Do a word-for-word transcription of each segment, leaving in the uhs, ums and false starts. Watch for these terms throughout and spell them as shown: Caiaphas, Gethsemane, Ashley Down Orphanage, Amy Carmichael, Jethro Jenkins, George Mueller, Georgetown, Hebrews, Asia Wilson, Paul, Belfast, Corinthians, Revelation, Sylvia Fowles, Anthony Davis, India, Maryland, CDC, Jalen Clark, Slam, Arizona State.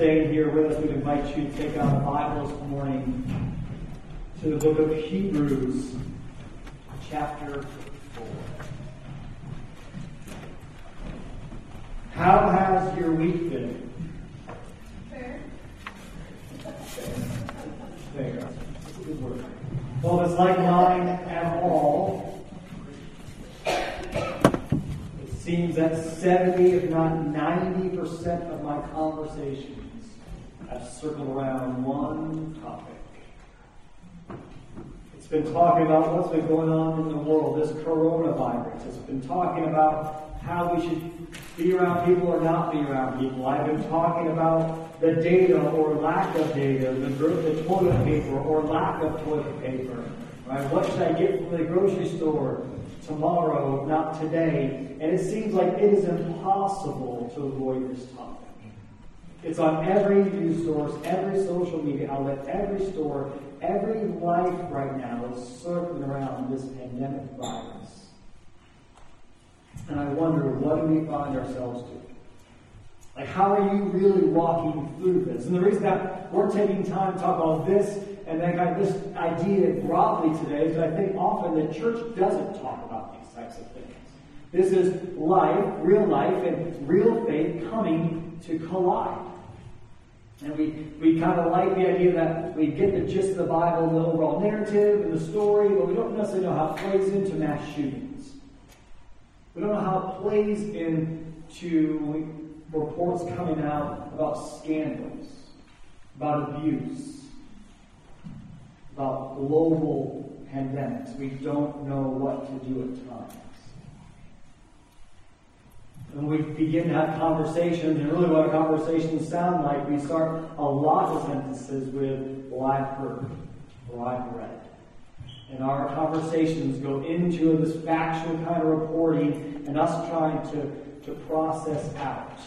staying here with us, we invite you to take our Bible this morning to the book of Hebrews, chapter four. How has your week been? Fair. Fair. That's a good word. Well, it's like mine at all. It seems that seventy, if not ninety percent of my conversations have circled around one topic. It's been talking about what's been going on in the world, this coronavirus. It's been talking about how we should be around people or not be around people. I've been talking about the data or lack of data, the, the toilet paper or lack of toilet paper, right? What should I get from the grocery store tomorrow, not today? And it seems like it is impossible to avoid this topic. It's on every news source, every social media outlet, every store, every life right now is circling around this pandemic virus. And I wonder, what do we find ourselves doing? Like, how are you really walking through this? And the reason that we're taking time to talk about this and then kind of this idea broadly today is that I think often the church doesn't talk about these types of things. This is life, real life, and real faith coming to collide. And we, we kind of like the idea that we get the gist of the Bible and the overall narrative and the story, but we don't necessarily know how it plays into mass shootings. We don't know how it plays into reports coming out about scandals, about abuse, about global pandemics. We don't know what to do at times. And we begin to have conversations, and really what conversations sound like, we start a lot of sentences with, well, I've heard, or I've read. And our conversations go into this factual kind of reporting and us trying to, to process out.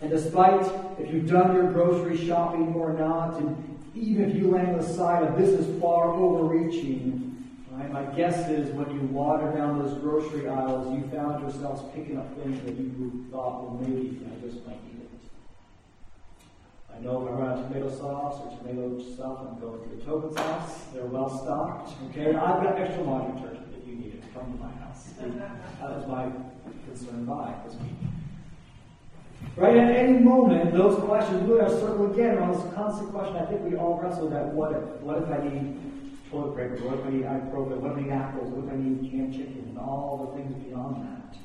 And despite if you've done your grocery shopping or not, and even if you land on the side of this is far overreaching, right, my guess is when you wander down those grocery aisles, you found yourselves picking up things that you thought, well, maybe I just might eat it. I know if I run out of tomato sauce or tomato stuff, I'm going to the Tobin sauce. They're well stocked. Okay, I've got extra laundry detergent if you need it. Come to my house. That was my concern by this week. Right? At any moment, those questions really are circled again around this constant question. I think we all wrestle with that. What if? What if I need toilet paper? What if I need ibuprofen? What if I need apples? What if I need canned chicken? And all the things beyond that.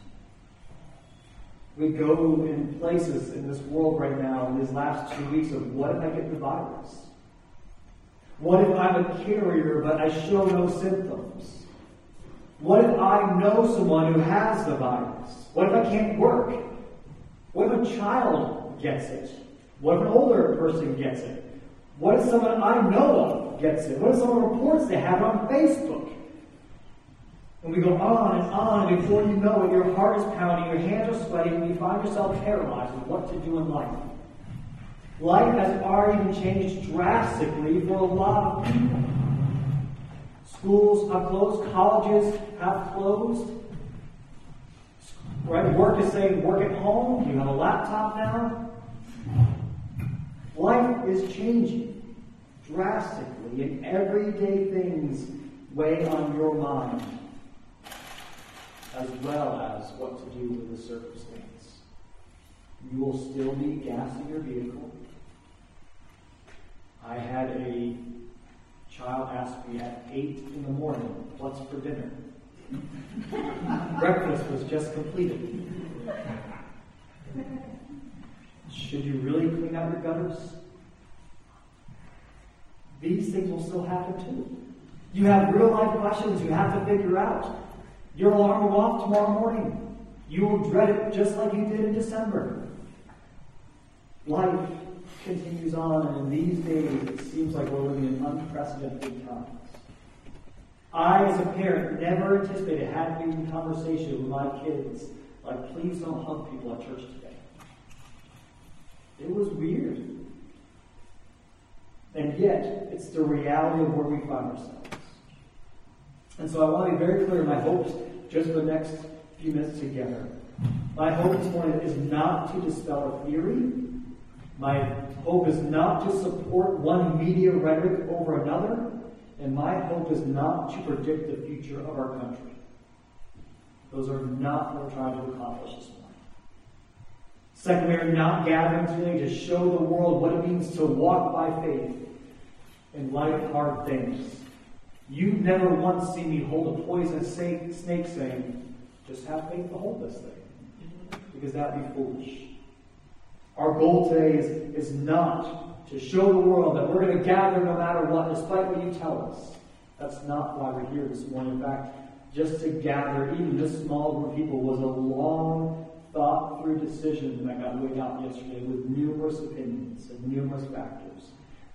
We go in places in this world right now in these last two weeks of what if I get the virus? What if I'm a carrier but I show no symptoms? What if I know someone who has the virus? What if I can't work? What if a child gets it? What if an older person gets it? What if someone I know of gets it? What if someone reports they have it on Facebook? And we go on and on, and before you know it, your heart is pounding, your hands are sweating, and you find yourself paralyzed with what to do in life. Life has already changed drastically for a lot of people. Schools have closed, colleges have closed. Right? Work is saying work at home. You have a laptop now. Life is changing drastically, and everyday things weigh on your mind as well as what to do with the circumstance. You will still need gas in your vehicle. I had a child ask me at eight in the morning, what's for dinner? Breakfast was just completed. Should you really clean out your gutters? These things will still happen too. You have real life questions you have to figure out. Your alarm will go off tomorrow morning. You will dread it just like you did in December. Life continues on, and in these days it seems like we're living in unprecedented times. I, as a parent, never anticipated having a conversation with my kids like, please don't hug people at church today. It was weird. And yet, it's the reality of where we find ourselves. And so I want to be very clear in my hopes just for the next few minutes together. My hope this morning is not to dispel a theory My hope is not to support one media rhetoric over another, and my hope is not to predict the future of our country. Those are not what we're trying to accomplish this morning. Second, we are not gathering today to show the world what it means to walk by faith in light of hard things. You've never once seen me hold a poisonous snake saying, just have faith to hold this thing, because that would be foolish. Our goal today is, is not to show the world that we're going to gather no matter what, despite what you tell us. That's not why we're here this morning. In fact, just to gather, even this small group of people, was a long, thought-through decision that got weighed out yesterday with numerous opinions and numerous factors.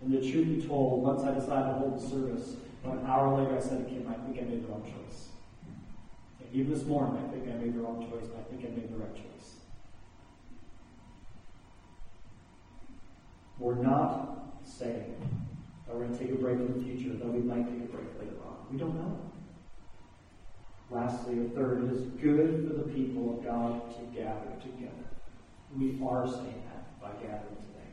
And the truth be told, once I decided to hold the service, about an hour later I said, Kim, I think I made the wrong choice. And even this morning, I think I made the wrong choice, and I think I made the right choice. We're not saying that we're going to take a break in the future, though we might take a break later on. We don't know. Lastly, or third, it is good for the people of God to gather together. We are saying that by gathering today.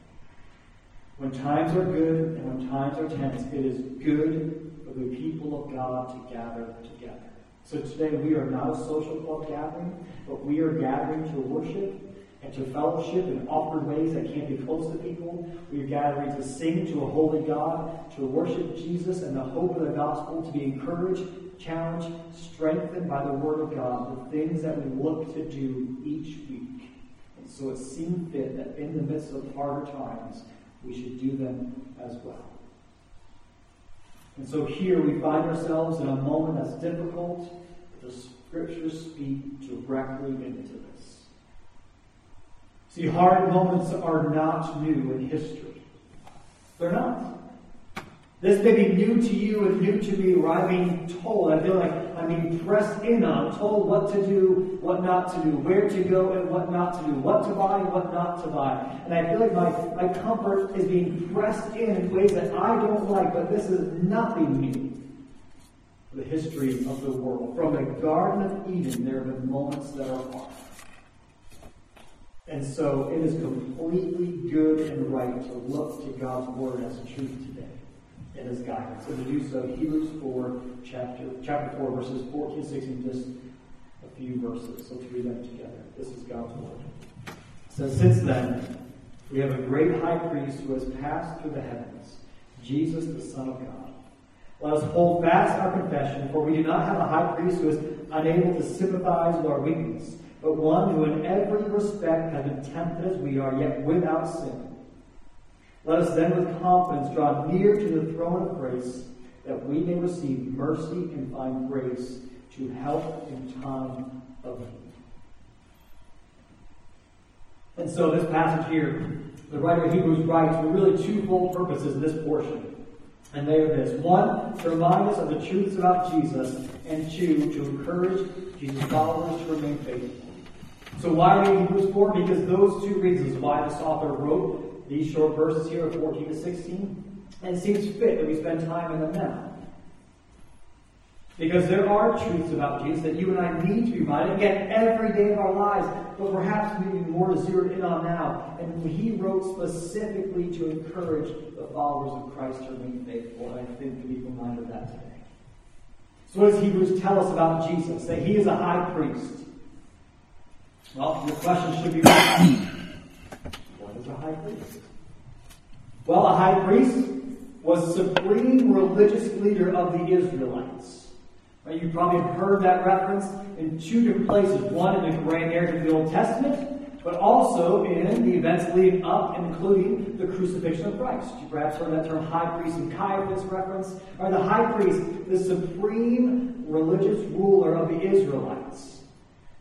When times are good and when times are tense, it is good for the people of God to gather together. So today we are not a social club gathering, but we are gathering to worship and to fellowship in awkward ways that can't be close to people. We are gathering to sing to a holy God, to worship Jesus and the hope of the gospel, to be encouraged, challenged, strengthened by the Word of God, the things that we look to do each week. And so it seemed fit that in the midst of harder times, we should do them as well. And so here we find ourselves in a moment that's difficult, but the Scriptures speak directly into this. See, hard moments are not new in history. They're not. This may be new to you and new to me, where I'm being told, I feel like I'm being pressed in on, told what to do, what not to do, where to go and what not to do, what to buy and what not to buy. And I feel like my, my comfort is being pressed in in ways that I don't like, but this is nothing new. The history of the world. From the Garden of Eden, there have been moments that are hard. And so it is completely good and right to look to God's Word as truth today and as guidance. So to do so, Hebrews four, chapter, chapter four, verses fourteen and sixteen, just a few verses. Let's read them together. This is God's Word. It says, since then, we have a great high priest who has passed through the heavens, Jesus, the Son of God. Let us hold fast our confession, for we do not have a high priest who is unable to sympathize with our weakness, but one who in every respect has been tempted as we are, yet without sin. Let us then with confidence draw near to the throne of grace, that we may receive mercy and find grace to help in time of need. And so this passage here, the writer of Hebrews writes for really two full purposes in this portion. And they are this. One, to remind us of the truths about Jesus, and two, to encourage Jesus' followers to remain faithful. So why are we in Hebrews four? Because those two reasons why this author wrote these short verses here, fourteen to sixteen, and it seems fit that we spend time in them now. Because there are truths about Jesus that you and I need to be reminded, again, every day of our lives, but perhaps we need more to zero in on now. And he wrote specifically to encourage the followers of Christ to remain faithful, and I think to be reminded of that today. So what does Hebrews tell us about Jesus? That he is a high priest. Well, your question should be, what is a high priest? Well, a high priest was supreme religious leader of the Israelites. Now, you probably have heard that reference in two different places. One in the grand narrative of the Old Testament, but also in the events leading up, including the crucifixion of Christ. You perhaps heard that term high priest and Caiaphas reference, or the high priest, the supreme religious ruler of the Israelites.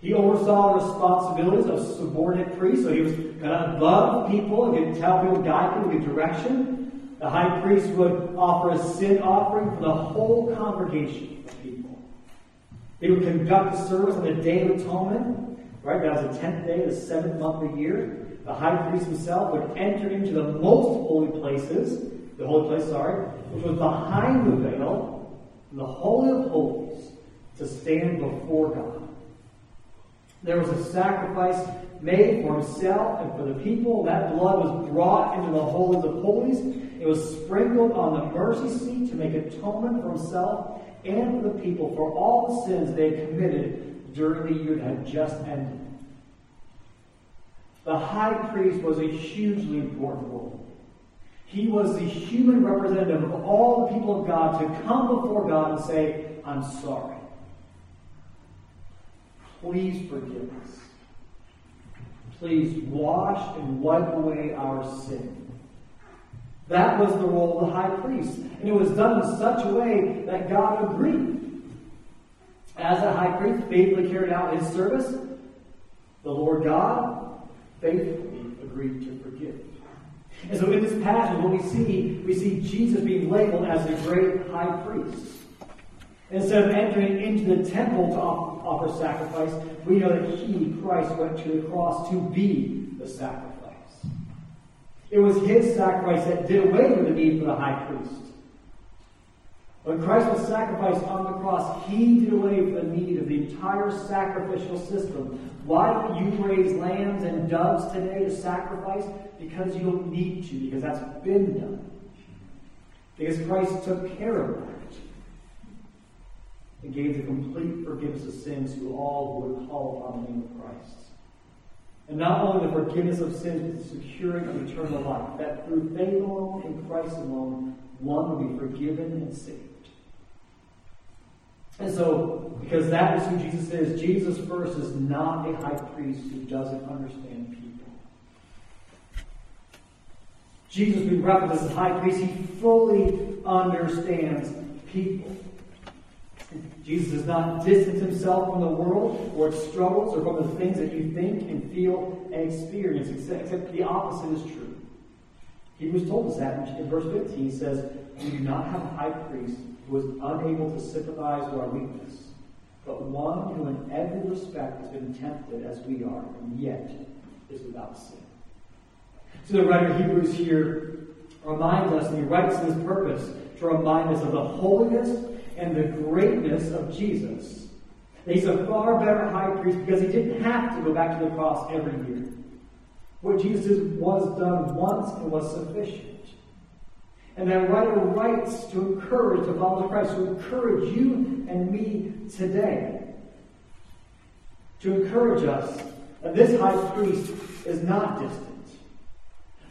He oversaw the responsibilities of subordinate priests, so he was kind of above people, he could tell people, guide people, give direction. The high priest would offer a sin offering for the whole congregation of people. They would conduct the service on the Day of Atonement, right? That was the tenth day of the seventh month of the year. The high priest himself would enter into the most holy places, the holy place, sorry, which was behind the veil, in the Holy of Holies, to stand before God. There was a sacrifice made for himself and for the people. That blood was brought into the holies of holies. It was sprinkled on the mercy seat to make atonement for himself and for the people for all the sins they committed during the year that had just ended. The high priest was a hugely important role. He was the human representative of all the people of God to come before God and say, I'm sorry. Please forgive us. Please wash and wipe away our sin. That was the role of the high priest. And it was done in such a way that God agreed. As a high priest faithfully carried out his service, the Lord God faithfully agreed to forgive. And so in this passage, what we see, we see Jesus being labeled as the great high priest. Instead of entering into the temple to offer sacrifice, we know that he, Christ, went to the cross to be the sacrifice. It was his sacrifice that did away with the need for the high priest. When Christ was sacrificed on the cross, he did away with the need of the entire sacrificial system. Why don't you raise lambs and doves today to sacrifice? Because you don't need to, because that's been done. Because Christ took care of that. And gave the complete forgiveness of sins to all who would call upon the name of Christ. And not only the forgiveness of sins, but the securing of eternal life. That through faith alone and Christ alone, one will be forgiven and saved. And so, because that is who Jesus is, Jesus first is not a high priest who doesn't understand people. Jesus, we reference as a high priest, he fully understands people. Jesus does not distance himself from the world or its struggles or from the things that you think and feel and experience, except, except the opposite is true. Hebrews told us that in verse fifteen. He says, we do not have a high priest who is unable to sympathize with our weakness, but one who in every respect has been tempted as we are, and yet is without sin. So the writer of Hebrews here reminds us, and he writes his purpose to remind us of the holiness and the greatness of Jesus. He's a far better high priest because he didn't have to go back to the cross every year. What Jesus did was done once and was sufficient. And that writer writes to encourage the followers of Christ, to encourage you and me today. To encourage us that this high priest is not distant.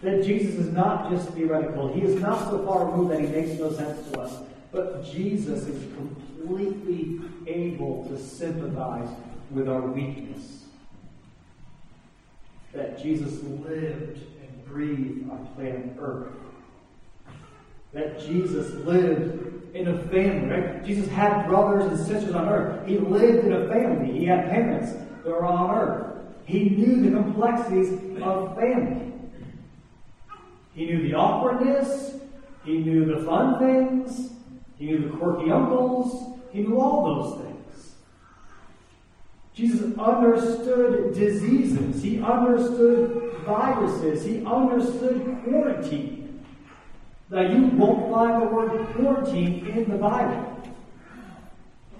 That Jesus is not just theoretical. He is not so far removed that he makes no sense to us. But Jesus is completely able to sympathize with our weakness. That Jesus lived and breathed on planet Earth. That Jesus lived in a family, right? Jesus had brothers and sisters on earth. He lived in a family. He had parents that were on earth. He knew the complexities of family. He knew the awkwardness. He knew the fun things. He knew the quirky uncles. He knew all those things. Jesus understood diseases. He understood viruses. He understood quarantine. Now, you won't find the word quarantine in the Bible.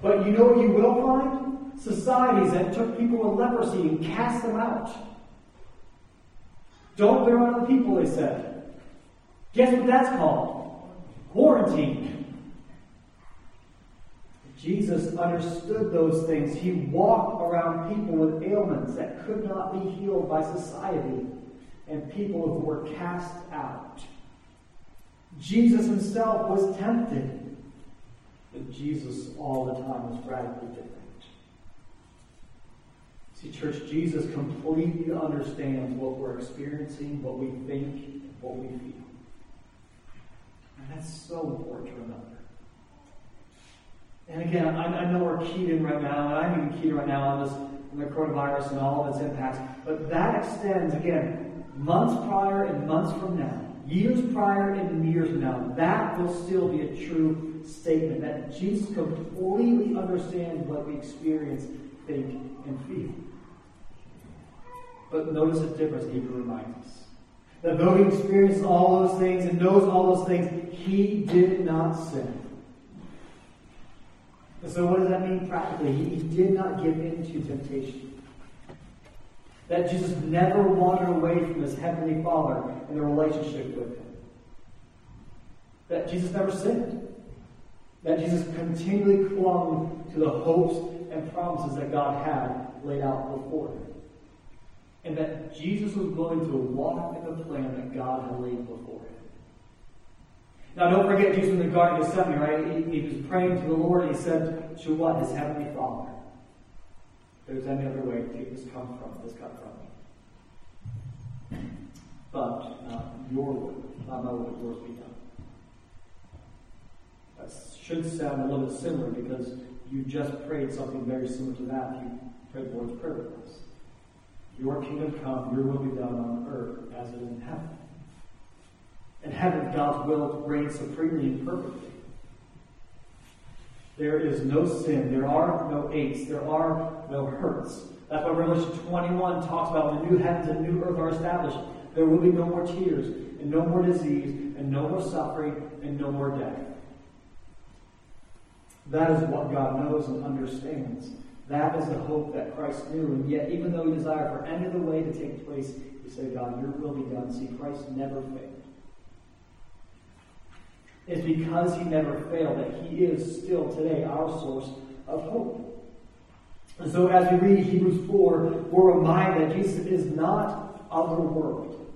But you know what you will find? Societies that took people with leprosy and cast them out. Don't bear on other people, they said. Guess what that's called? Quarantine. Jesus understood those things. He walked around people with ailments that could not be healed by society and people who were cast out. Jesus himself was tempted, but Jesus all the time was radically different. See, church, Jesus completely understands what we're experiencing, what we think, what we feel. And that's so important to remember. And again, I, I know we're keyed in right now, and I'm even keyed right now on this, on the coronavirus and all of its impacts. But that extends, again, months prior and months from now, years prior and years from now. That will still be a true statement, that Jesus completely understands what we experience, think, and feel. But notice the difference he reminds us. That though he experiences all those things and knows all those things, he did not sin. So what does that mean practically? He did not give in to temptation. That Jesus never wandered away from his heavenly Father and the relationship with him. That Jesus never sinned. That Jesus continually clung to the hopes and promises that God had laid out before him. And that Jesus was willing to walk in the plan that God had laid before him. Now don't forget Jesus in the Garden of Gethsemane, right? He, he was praying to the Lord and he said to what? His heavenly Father. If there's any other way to take this cup from, this cup from me. But not your Lord, not my Lord, yours be done. That should sound a little bit similar because you just prayed something very similar to that. You prayed the Lord's Prayer with us. Your kingdom come, your will be done on earth as it is in heaven. In heaven, God's will reigns supremely and perfectly. There is no sin. There are no aches. There are no hurts. That's why Revelation twenty-one talks about when the new heavens and new earth are established, there will be no more tears, and no more disease, and no more suffering, and no more death. That is what God knows and understands. That is the hope that Christ knew, and yet even though he desired for any other way to take place, he said, God, your will be done. See, Christ never failed. It's because he never failed that he is still today our source of hope. And so as we read Hebrews four, we're reminded that Jesus is not of the world.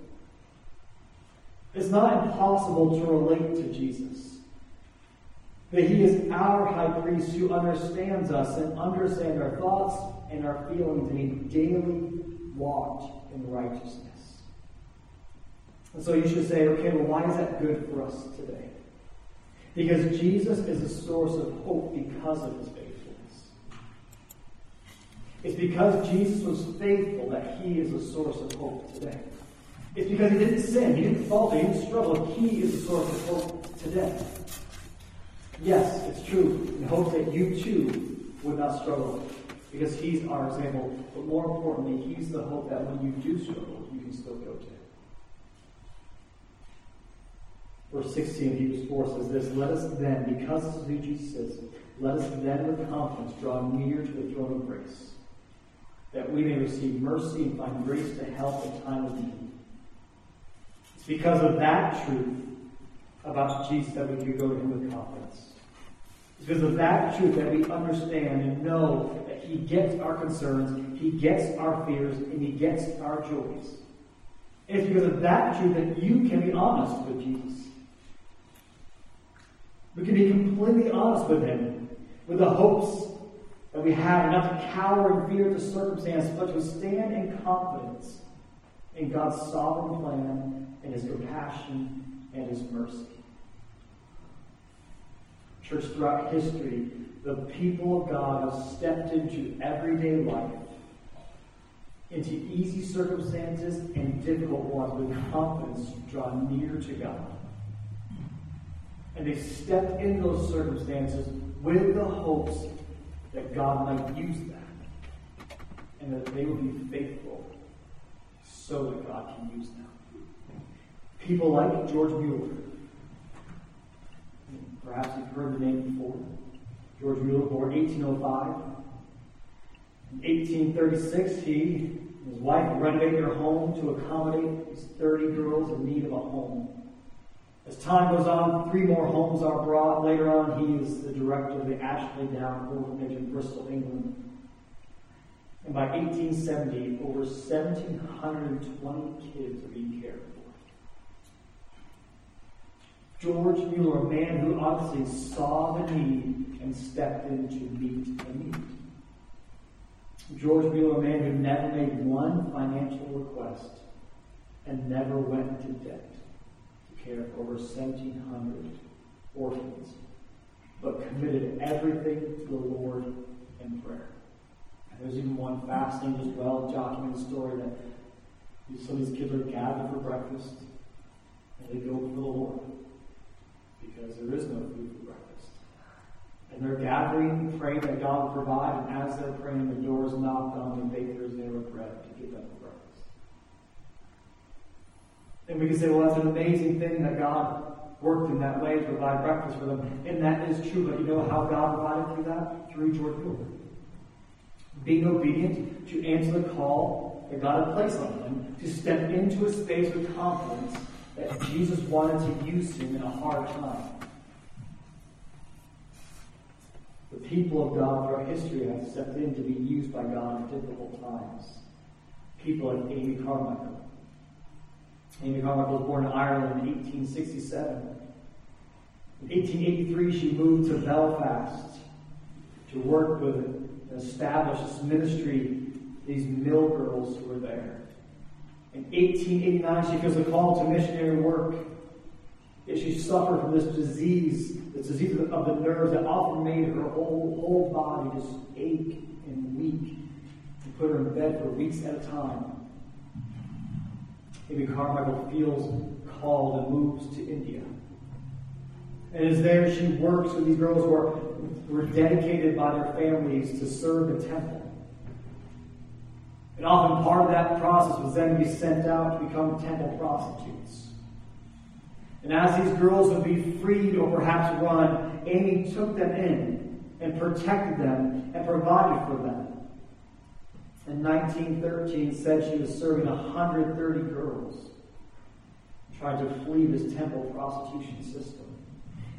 It's not impossible to relate to Jesus. That he is our high priest who understands us and understands our thoughts and our feelings, and he daily walked in righteousness. And so you should say, okay, well, why is that good for us today? Because Jesus is a source of hope because of his faithfulness. It's because Jesus was faithful that he is a source of hope today. It's because he didn't sin, he didn't falter, he didn't struggle. He is a source of hope today. Yes, it's true, in hope that you too would not struggle, because he's our example. But more importantly, he's the hope that when you do struggle, you can still go to him. Verse sixteen of Hebrews four says this, let us then, because this is who Jesus is, let us then with confidence draw near to the throne of grace, that we may receive mercy and find grace to help in time of need. It's because of that truth about Jesus that we can go to him with confidence. It's because of that truth that we understand and know that he gets our concerns, he gets our fears, and he gets our joys. It's because of that truth that you can be honest with Jesus. We can be completely honest with him, with the hopes that we have, not to cower and fear the circumstance, but to stand in confidence in God's sovereign plan and his compassion and his mercy. Church, throughout history, the people of God have stepped into everyday life, into easy circumstances and difficult ones, with confidence to draw near to God. And they stepped in those circumstances with the hopes that God might use that, and that they would be faithful so that God can use them. People like George Mueller, perhaps you've heard the name before. George Mueller, born eighteen oh five. In eighteen thirty-six, he and his wife renovated their home to accommodate these thirty girls in need of a home. As time goes on, three more homes are brought. Later on, he is the director of the Ashley Down Orphanage in Bristol, England. And by eighteen seventy, over one thousand seven hundred twenty kids are being cared for. George Mueller, a man who obviously saw the need and stepped in to meet the need. George Mueller, a man who never made one financial request and never went into debt to care for over one thousand seven hundred orphans, but committed everything to the Lord in prayer. And there's even one fasting as well, documented story that some of these kids are gathered for breakfast and they go for the Lord because there is no food for breakfast. And they're gathering, praying that God will provide, and as they're praying, the doors knocked on and bakers there with bread to give them a breakfast. And we can say, well, that's an amazing thing that God worked in that way to provide breakfast for them. And that is true, but you know how God provided through that? Through George Mueller. being obedient to answer the call that God had placed on him, to step into a space with confidence that Jesus wanted to use him in a hard time. The people of God throughout history have stepped in to be used by God in difficult times. People like Amy Carmichael. Amy Carmichael was born in Ireland in eighteen sixty-seven. In eighteen eighty-three, she moved to Belfast to work with and establish this ministry, these mill girls who were there. In eighteen eighty-nine, she feels a call to missionary work. Yet she suffered from this disease, this disease of the nerves that often made her whole, whole body just ache and weak, and put her in bed for weeks at a time. Amy Carmichael feels called and moves to India. And is there she works with these girls who are were dedicated by their families to serve the temple. And often part of that process was then to be sent out to become temple prostitutes. And as these girls would be freed or perhaps run, Amy took them in and protected them and provided for them. In nineteen thirteen, said she was serving one hundred thirty girls, trying to flee this temple prostitution system.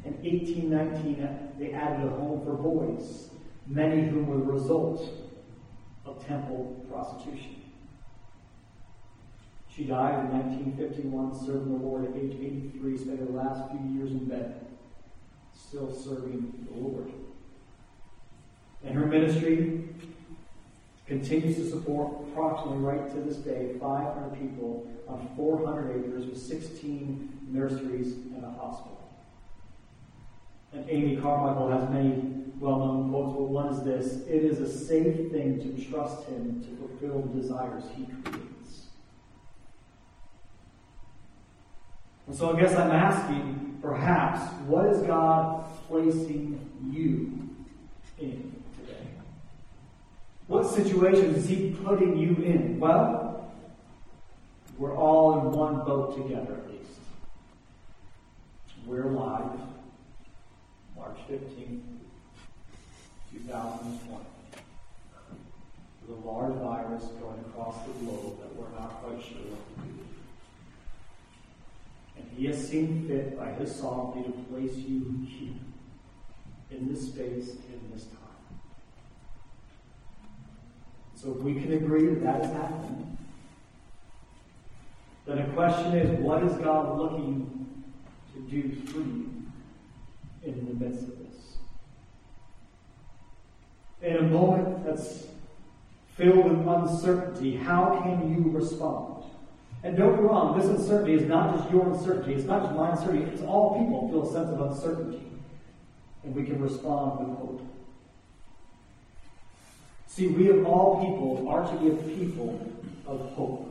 In eighteen nineteen, they added a home for boys, many who were the result of temple prostitution. She died in nineteen fifty-one, serving the Lord at age eighty-three, spent her last few years in bed, still serving the Lord. And her ministry continues to support approximately, right to this day, five hundred people on four hundred acres with sixteen nurseries and a hospital. And Amy Carmichael has many well-known quotes, but one is this: it is a safe thing to trust him to fulfill the desires he creates. And so I guess I'm asking, perhaps, what is God placing you in today? What situation is he putting you in? Well, we're all in one boat together, at least. We're alive. March fifteenth, two thousand twenty. There's a large virus going across the globe that we're not quite sure what to do. And he has seen fit by his sovereignty to place you here, in this space, in this time. So if we can agree that that is happening, then the question is, what is God looking to do through you in the midst of this? In a moment that's filled with uncertainty, how can you respond? And don't get me wrong, this uncertainty is not just your uncertainty, it's not just my uncertainty, it's all people feel a sense of uncertainty. And we can respond with hope. See, we of all people are to be a people of hope.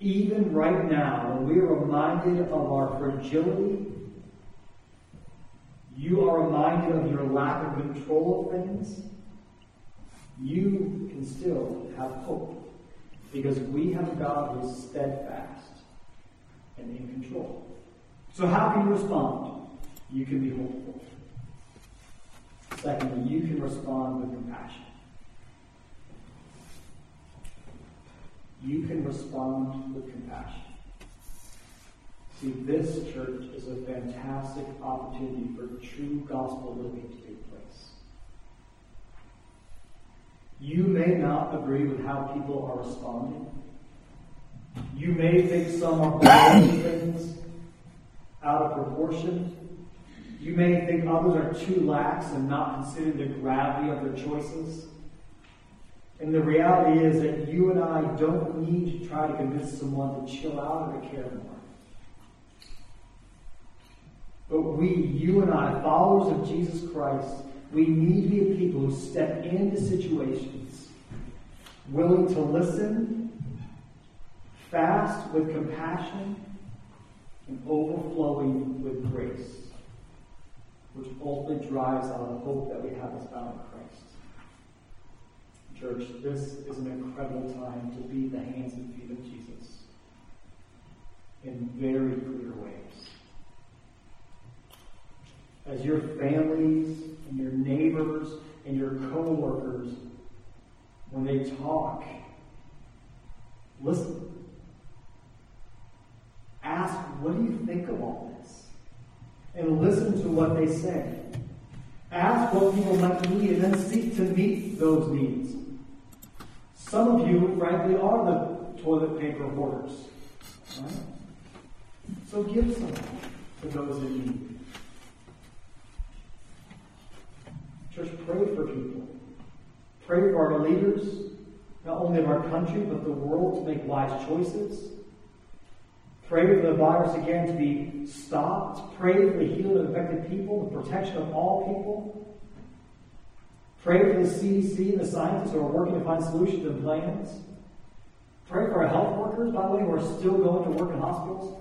Even right now, when we are reminded of our fragility, you are reminded of your lack of control of things, you can still have hope. Because we have a God who is steadfast and in control. So how can you respond? You can be hopeful. Secondly, you can respond with compassion. You can respond with compassion. See, this church is a fantastic opportunity for true gospel living to take place. You may not agree with how people are responding. You may think some are blowing things out of proportion. You may think others are too lax and not considering the gravity of their choices. And the reality is that you and I don't need to try to convince someone to chill out or to care more. But we, you and I, followers of Jesus Christ, we need to be a people who step into situations, willing to listen, fast with compassion, and overflowing with grace, which ultimately drives out the hope that we have as found in Christ. Church, this is an incredible time to be the hands and feet of Jesus in very clear ways. As your families and your neighbors and your co-workers, when they talk, listen. Ask, what do you think of all this? And listen to what they say. Ask what people might need, and then seek to meet those needs. Some of you, frankly, are the toilet paper hoarders. Right? So give some to those in need. Church, pray for people. Pray for our leaders, not only of our country, but the world, to make wise choices. Pray for the virus again to be stopped. Pray for the healing of affected people, the protection of all people. Pray for the C D C and the scientists who are working to find solutions and plans. Pray for our health workers, by the way, who are still going to work in hospitals.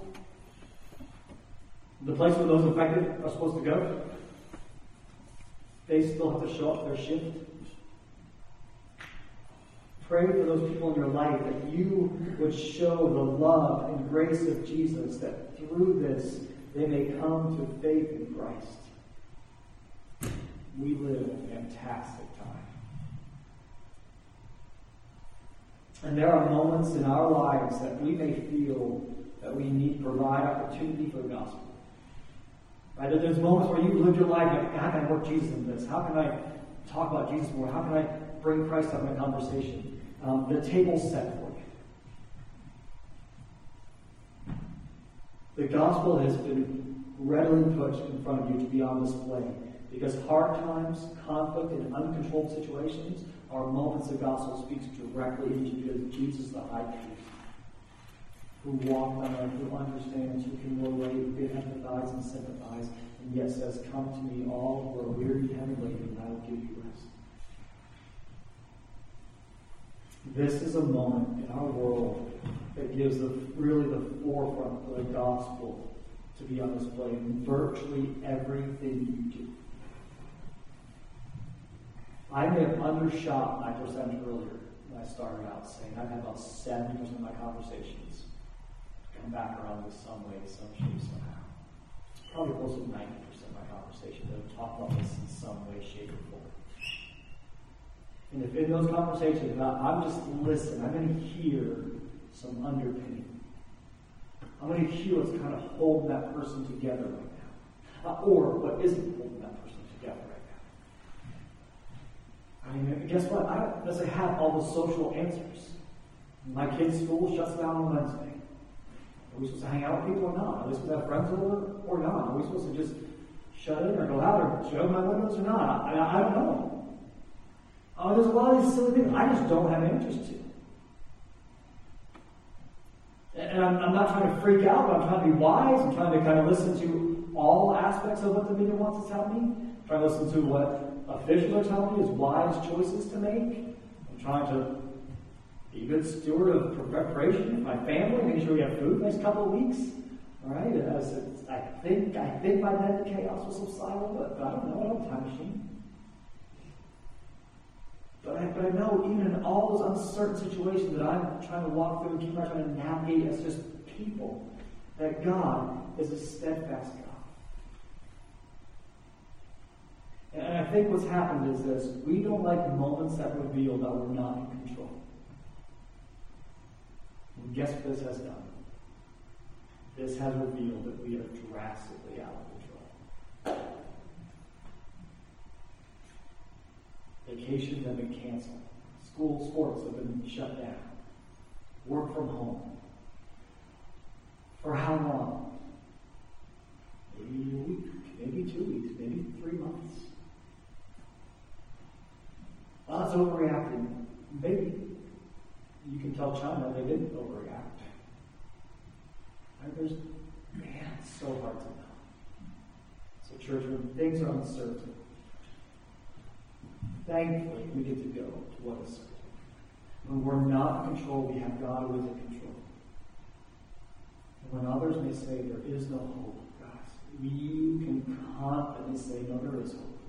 The place where those affected are supposed to go. They still have to show up their shift. Pray for those people in your life that you would show the love and grace of Jesus, that through this they may come to faith in Christ. We live in a fantastic time. And there are moments in our lives that we may feel that we need to provide opportunity for the gospel. Right? There's moments where you live your life like, how can I work Jesus in this? How can I talk about Jesus more? How can I bring Christ up in a conversation? Um, the table's set for you. The gospel has been readily put in front of you to be on display, because hard times, conflict, and uncontrolled situations are moments the gospel speaks directly into, because Jesus is the high priest, who walked on earth, who understands, who can relate, who can empathize and sympathize, and yet says, come to me all who are weary and heavy laden, and I will give you rest. This is a moment in our world that gives the, really the forefront of the gospel to be on display in virtually everything you do. I may have undershot my percentage earlier when I started out saying I've had about seventy percent of my conversations come back around in some way, some shape, somehow. Probably close to ninety percent of my conversations that have talked about this in some way, shape, or form. And if in those conversations, I'm just listening, I'm going to hear some underpinning. I'm going to hear what's kind of holding that person together right now. Uh, or what isn't holding that person together right now. I mean, guess what? I don't necessarily have all the social answers. My kid's school shuts down on Wednesday. Are we supposed to hang out with people or not? Are we supposed to have friends over or not? Are we supposed to just shut in or go out or show my windows or not? I, I, I don't know. Oh, there's a lot of these silly things I just don't have interest in. And I'm, I'm not trying to freak out, but I'm trying to be wise. I'm trying to kind of listen to all aspects of what the media wants to tell me. I'm trying to listen to what officials are telling me is wise choices to make. I'm trying to be a good steward of preparation for my family, making sure we have food the next couple of weeks. All right? I, I think I think by then the chaos will subside a little bit, but I don't know. I don't have a time machine. But I, but I know even in all those uncertain situations that I'm trying to walk through and keep trying to navigate as just people, that God is a steadfast God. And, and I think what's happened is this. We don't like moments that reveal that we're not in control. And guess what this has done? This has revealed that we are drastically out of control. Vacations have been canceled. School sports have been shut down. Work from home. For how long? Maybe a week, maybe two weeks, maybe three months. Well, that's overreacting. Maybe you can tell China they didn't overreact. Right? There's, man, it's so hard to know. So, church, when things are uncertain, thankfully, we get to go to what is certain. When we're not in control, we have God who is in control. And when others may say, there is no hope, guys, we can confidently say, no, there is hope.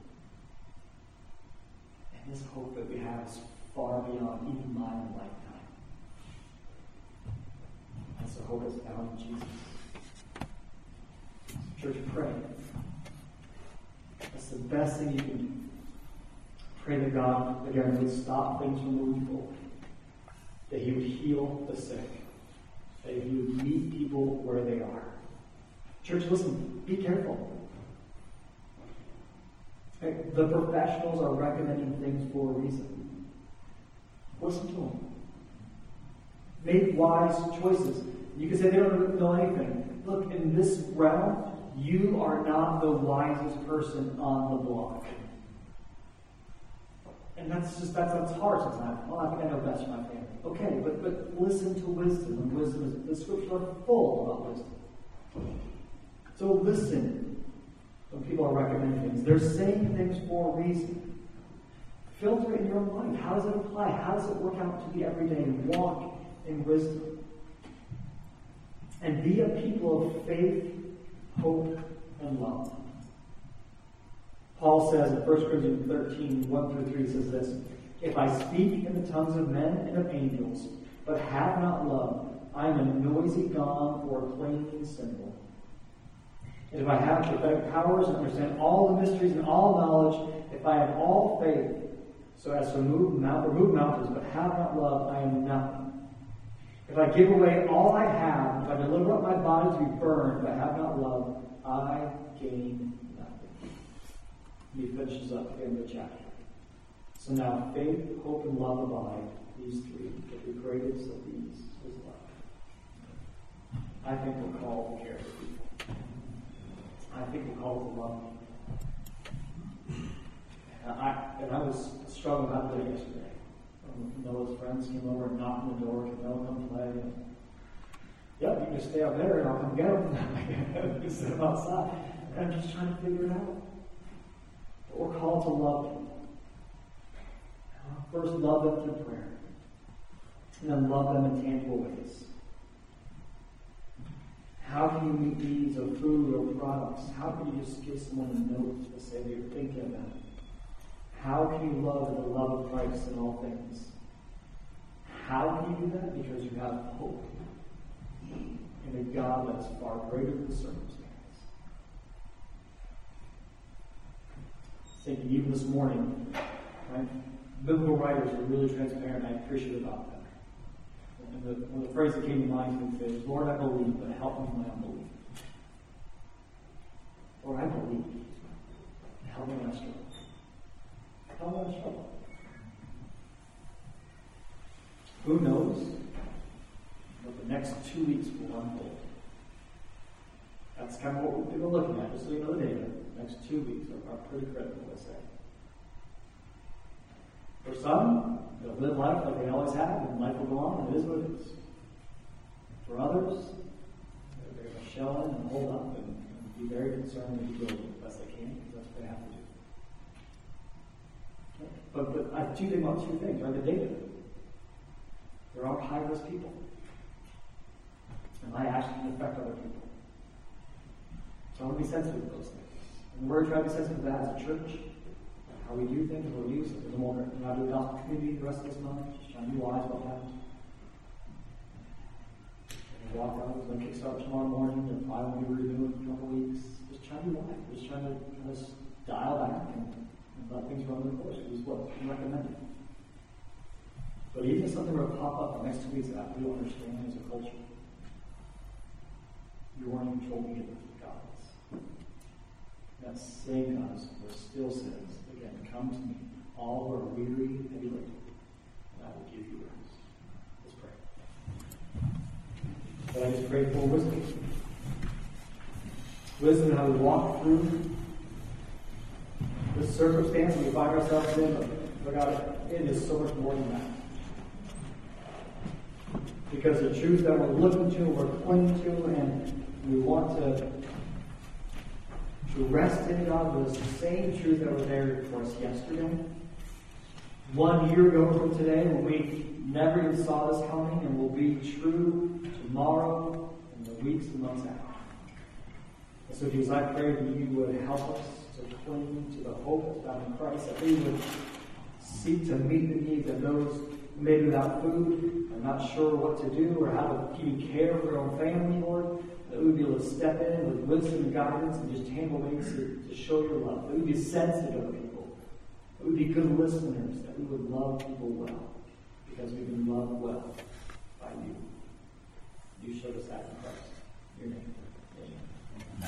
And this hope that we have is far beyond even my own lifetime. That's the hope that's found in Jesus. Church, pray. That's the best thing you can do. pray to God that God would stop things from moving forward, that He would heal the sick, that He would meet people where they are. Church, listen, be careful. The professionals are recommending things for a reason. Listen to them. Make wise choices. You can say they don't know anything. Look, in this realm, you are not the wisest person on the block. And that's just, that's, that's hard sometimes. Well, I think I know best for my family. Okay, but, but listen to wisdom. And wisdom is, the scriptures are full about wisdom. So listen when people are recommending things. They're saying things for a reason. Filter in your own life. How does it apply? How does it work out to be everyday? Walk in wisdom. And be a people of faith, hope, and love. Paul says in First Corinthians thirteen, one through three, he says this, "If I speak in the tongues of men and of angels, but have not love, I am a noisy gong or a clanging cymbal. And if I have prophetic powers and understand all the mysteries and all knowledge, if I have all faith, so as to move, mount, remove mountains, but have not love, I am nothing. If I give away all I have, if I deliver up my body to be burned, but have not love, I gain nothing." He finishes up in the chapter. So now faith, hope, and love abide, these three, but the greatest of these is love. I think we're called to care for people. I think we're called to love people. And I, and I was struggling about that yesterday. Noah's friends came over and knocked on the door, and Noah come play. And, yep, you can stay out there and I'll come get them. You sit outside. And I'm just trying to figure it out. But we're called to love people. First, love them through prayer. And then love them in tangible ways. How can you meet needs of food or products? How can you just give someone a note to say that you're thinking about it? How can you love the love of Christ in all things? How can you do that? Because you have hope in a God that's far greater than circumstance. Thinking even this morning, right? Biblical writers are really transparent, and I appreciate about that. And the, one of the phrases that came to mind is, "Lord, I believe, but help me in my unbelief." Lord, I believe, help me in my struggle. Help me in my struggle. Who knows what the next two weeks will unfold? That's kind of what we've been looking at, just so you know the data. Next two weeks are, are pretty critical, I say. For some, they'll live life like they always have, and life will go on, and it is what it is. For others, they're going to shell in and hold up and, and be very concerned and deal with it the best they can, because that's what they have to do. Okay. But, but I do think about two things, right? The data. There are high-risk people. And my actions can affect other people. So I want to be sensitive to those things. And we're trying to be sensitive to that as a church, how we do things, what we use, and how do we help the community the rest of this month, just trying to be wise about that. And walk out, we're going to kickstart tomorrow morning, and why won't we renew in a couple weeks? Just trying to be wise, just trying to kind of dial back and, and let things run their course, which is what's recommended. But even if something were to pop up the next two weeks that we don't understand as a culture, you aren't in control either. That same God who still says, again, "Come to me, all who are weary and heavy laden, and I will give you rest." Let's pray. But I just pray for wisdom. Wisdom in how we walk through the circumstance we find ourselves in, but God, it is so much more than that. Because the truth that we're looking to, we're clinging to, and we want to To rest in God was the same truth that was there for us yesterday. One year ago from today, when we never even saw this coming, and will be true tomorrow and the weeks and months after. And so, Jesus, I pray that you would help us to cling to the hope found in Christ, that we would seek to meet the needs of those maybe without food, and not sure what to do, or how to keep care for their own family, Lord. That we would be able to step in with wisdom and guidance and just handle ways to, to show your love. That we would be sensitive to people. That we be good listeners, that we would love people well, because we've been loved well by you. You showed us that in Christ. Your name.